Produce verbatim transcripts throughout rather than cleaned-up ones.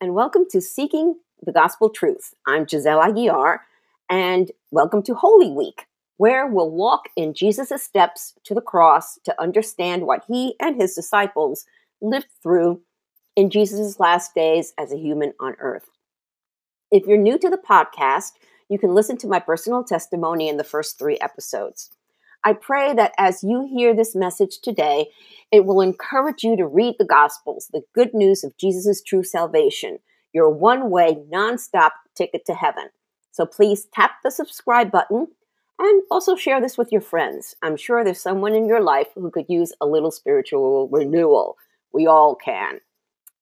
and welcome to Seeking the Gospel Truth. I'm Giselle Aguiar, and welcome to Holy Week, where we'll walk in Jesus' steps to the cross to understand what he and his disciples lived through in Jesus' last days as a human on earth. If you're new to the podcast, you can listen to my personal testimony in the first three episodes. I pray that as you hear this message today, it will encourage you to read the Gospels, the good news of Jesus' true salvation, your one-way, nonstop ticket to heaven. So please tap the subscribe button and also share this with your friends. I'm sure there's someone in your life who could use a little spiritual renewal. We all can.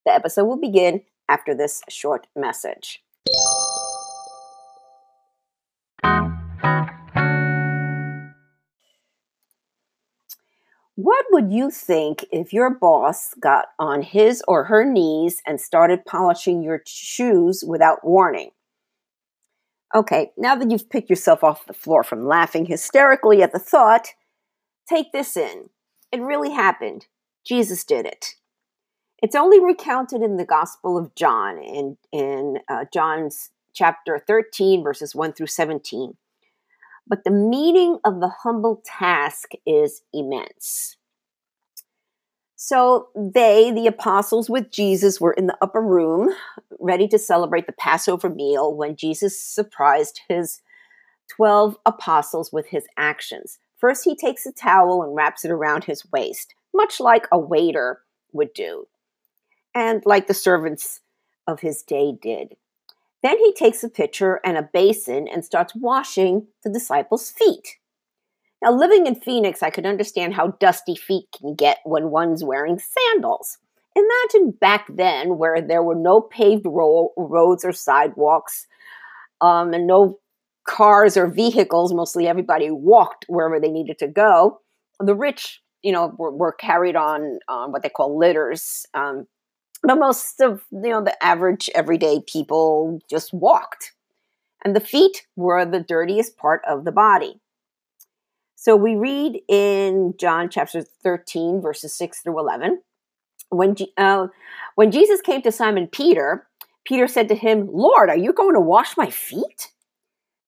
The episode will begin after this short message. What would you think if your boss got on his or her knees and started polishing your shoes without warning? Okay, now that you've picked yourself off the floor from laughing hysterically at the thought, take this in. It really happened. Jesus did it. It's only recounted in the Gospel of John, in, in uh, John's chapter thirteen, verses one through seventeen. But the meaning of the humble task is immense. So they, the apostles with Jesus, were in the upper room, ready to celebrate the Passover meal when Jesus surprised his twelve apostles with his actions. First, he takes a towel and wraps it around his waist, much like a waiter would do, and like the servants of his day did. Then he takes a pitcher and a basin and starts washing the disciples' feet. Now, living in Phoenix, I could understand how dusty feet can get when one's wearing sandals. Imagine back then where there were no paved ro- roads or sidewalks um, and no cars or vehicles. Mostly everybody walked wherever they needed to go. The rich, you know, were, were carried on um, what they call litters, um, but most of, you know, the average everyday people just walked. And the feet were the dirtiest part of the body. So we read in John chapter thirteen, verses six through eleven, when, G- uh, when Jesus came to Simon Peter, Peter said to him, "Lord, are you going to wash my feet?"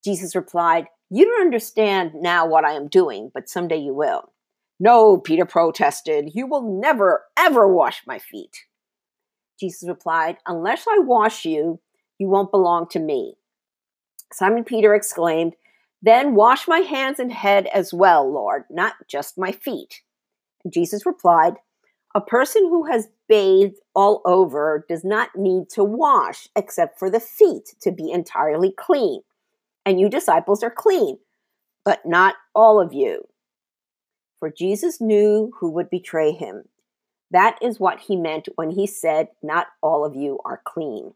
Jesus replied, "You don't understand now what I am doing, but someday you will." "No," Peter protested, "you will never, ever wash my feet." Jesus replied, "Unless I wash you, you won't belong to me." Simon Peter exclaimed, "Then wash my hands and head as well, Lord, not just my feet." And Jesus replied, "A person who has bathed all over does not need to wash except for the feet to be entirely clean. And you disciples are clean, but not all of you." For Jesus knew who would betray him. That is what he meant when he said, "Not all of you are clean."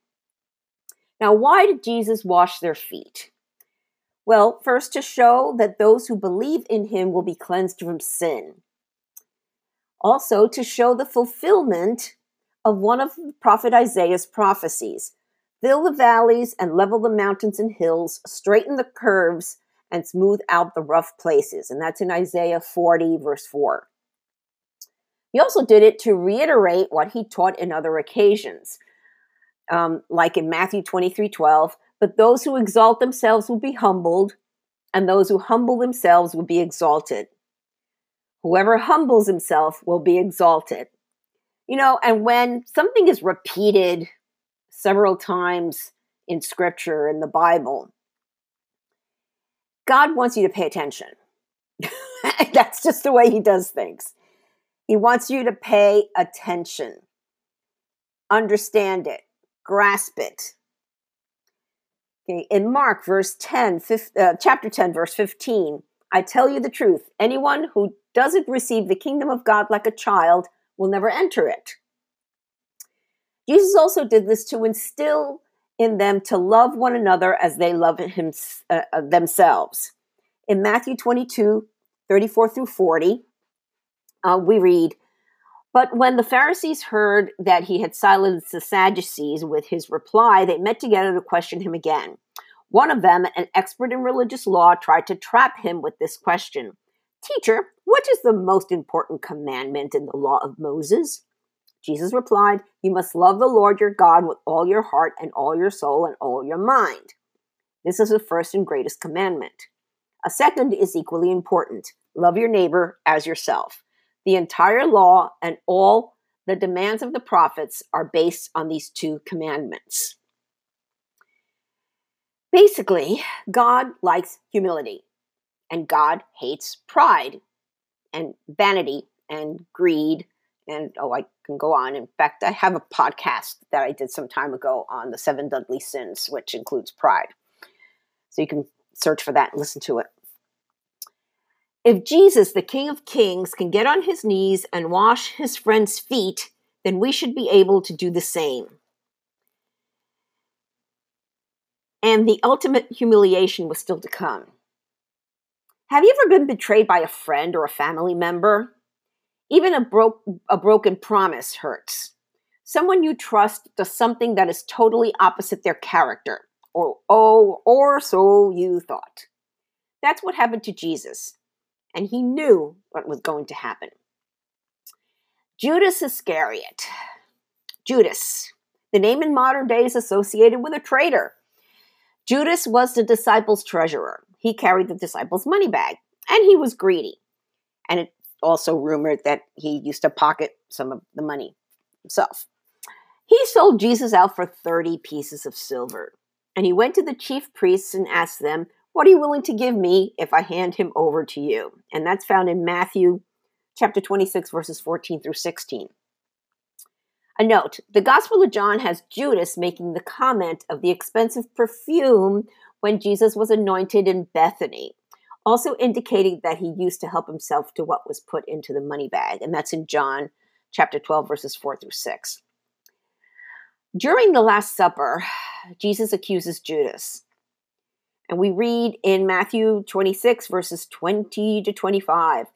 Now, why did Jesus wash their feet? Well, first, to show that those who believe in him will be cleansed from sin. Also, to show the fulfillment of one of the prophet Isaiah's prophecies: "Fill the valleys and level the mountains and hills, straighten the curves and smooth out the rough places." And that's in Isaiah forty, verse four. He also did it to reiterate what he taught in other occasions, um, like in Matthew twenty-three twelve, "But those who exalt themselves will be humbled, and those who humble themselves will be exalted. Whoever humbles himself will be exalted." You know, and when something is repeated several times in Scripture, in the Bible, God wants you to pay attention. That's just the way he does things. He wants you to pay attention, understand it, grasp it. Okay, in Mark verse ten, uh, chapter ten, verse fifteen, "I tell you the truth, anyone who doesn't receive the kingdom of God like a child will never enter it." Jesus also did this to instill in them to love one another as they love him, uh, themselves. In Matthew twenty-two, thirty-four through forty, Uh, we read, "But when the Pharisees heard that he had silenced the Sadducees with his reply, they met together to question him again. One of them, an expert in religious law, tried to trap him with this question: 'Teacher, which is the most important commandment in the law of Moses?' Jesus replied, "You must love the Lord your God with all your heart and all your soul and all your mind." This is the first and greatest commandment. A second is equally important. Love your neighbor as yourself. The entire law and all the demands of the prophets are based on these two commandments. Basically, God likes humility, and God hates pride and vanity and greed. And, oh, I can go on. In fact, I have a podcast that I did some time ago on the seven deadly sins, which includes pride. So you can search for that and listen to it. If Jesus, the King of Kings, can get on his knees and wash his friend's feet, then we should be able to do the same. And the ultimate humiliation was still to come. Have you ever been betrayed by a friend or a family member? Even a, bro- a broken promise hurts. Someone you trust does something that is totally opposite their character, or oh, or so you thought. That's what happened to Jesus, and he knew what was going to happen. Judas Iscariot. Judas, the name in modern day is associated with a traitor. Judas was the disciples' treasurer. He carried the disciples' money bag, and he was greedy. And it's also rumored that he used to pocket some of the money himself. He sold Jesus out for thirty pieces of silver, and he went to the chief priests and asked them, "What are you willing to give me if I hand him over to you?" And that's found in Matthew chapter twenty-six, verses fourteen through sixteen. A note, the Gospel of John has Judas making the comment of the expensive perfume when Jesus was anointed in Bethany, also indicating that he used to help himself to what was put into the money bag. And that's in John chapter twelve, verses four through six. During the Last Supper, Jesus accuses Judas. And we read in Matthew twenty-six, verses twenty to twenty-five,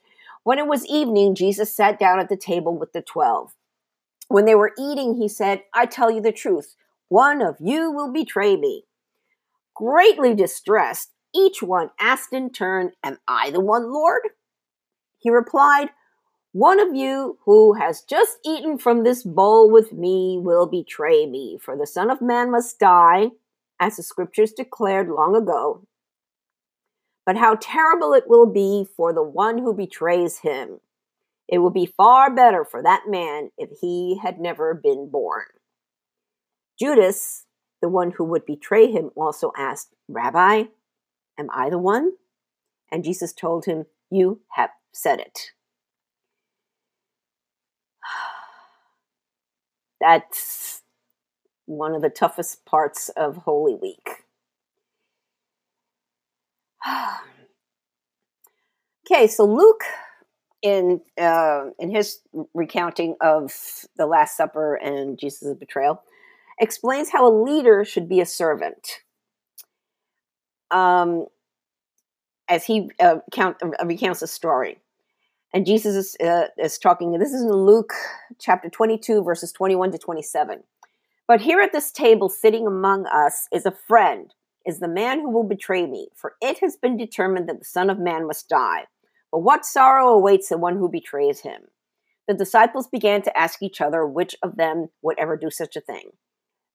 "When it was evening, Jesus sat down at the table with the twelve. When they were eating, he said, 'I tell you the truth, one of you will betray me.' Greatly distressed, each one asked in turn, 'Am I the one, Lord?' He replied, 'One of you who has just eaten from this bowl with me will betray me, for the Son of Man must die, as the scriptures declared long ago. But how terrible it will be for the one who betrays him. It would be far better for that man if he had never been born.' Judas, the one who would betray him, also asked, 'Rabbi, am I the one?' And Jesus told him, 'You have said it.'" That's one of the toughest parts of Holy Week. Okay, so Luke, in uh, in his recounting of the Last Supper and Jesus' betrayal, explains how a leader should be a servant. Um, as he uh, count, uh, recounts the story, and Jesus is, uh, is talking. And this is in Luke chapter twenty-two, verses twenty-one to twenty-seven. "But here at this table, sitting among us, is a friend, is the man who will betray me. For it has been determined that the Son of Man must die. But what sorrow awaits the one who betrays him?" The disciples began to ask each other which of them would ever do such a thing.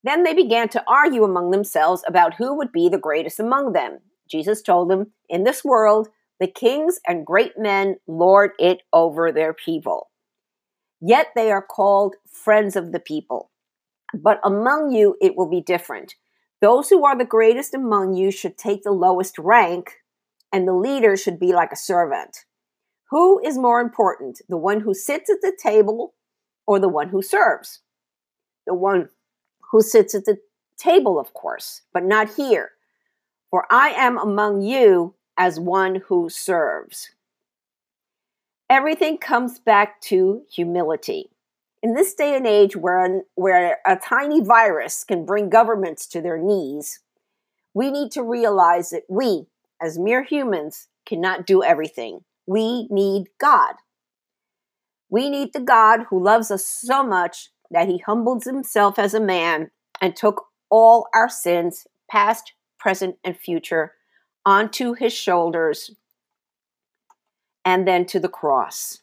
Then they began to argue among themselves about who would be the greatest among them. Jesus told them, "In this world, the kings and great men lord it over their people. Yet they are called friends of the people. But among you it will be different. Those who are the greatest among you should take the lowest rank, and the leader should be like a servant. Who is more important, the one who sits at the table or the one who serves? The one who sits at the table, of course, but not here. For I am among you as one who serves." Everything comes back to humility. In this day and age where, where a tiny virus can bring governments to their knees, we need to realize that we, as mere humans, cannot do everything. We need God. We need the God who loves us so much that he humbled himself as a man and took all our sins, past, present, and future, onto his shoulders and then to the cross.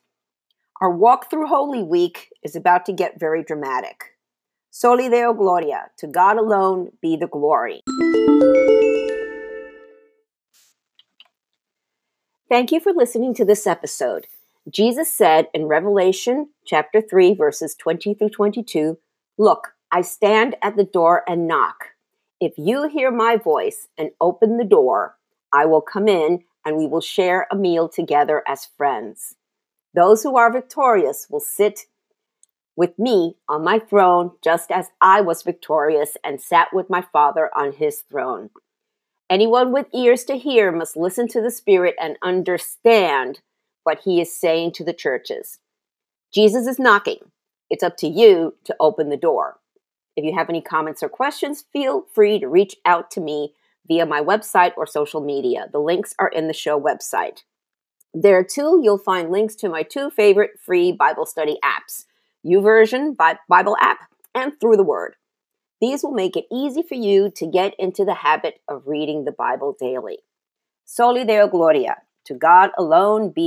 Our walk through Holy Week is about to get very dramatic. Soli Deo Gloria, to God alone be the glory. Thank you for listening to this episode. Jesus said in Revelation chapter three, verses twenty through twenty-two, "Look, I stand at the door and knock. If you hear my voice and open the door, I will come in and we will share a meal together as friends. Those who are victorious will sit with me on my throne, just as I was victorious and sat with my Father on his throne. Anyone with ears to hear must listen to the Spirit and understand what he is saying to the churches." Jesus is knocking. It's up to you to open the door. If you have any comments or questions, feel free to reach out to me via my website or social media. The links are in the show website. There, too, you'll find links to my two favorite free Bible study apps, YouVersion Bible app and Through the Word. These will make it easy for you to get into the habit of reading the Bible daily. Soli Deo Gloria, to God alone be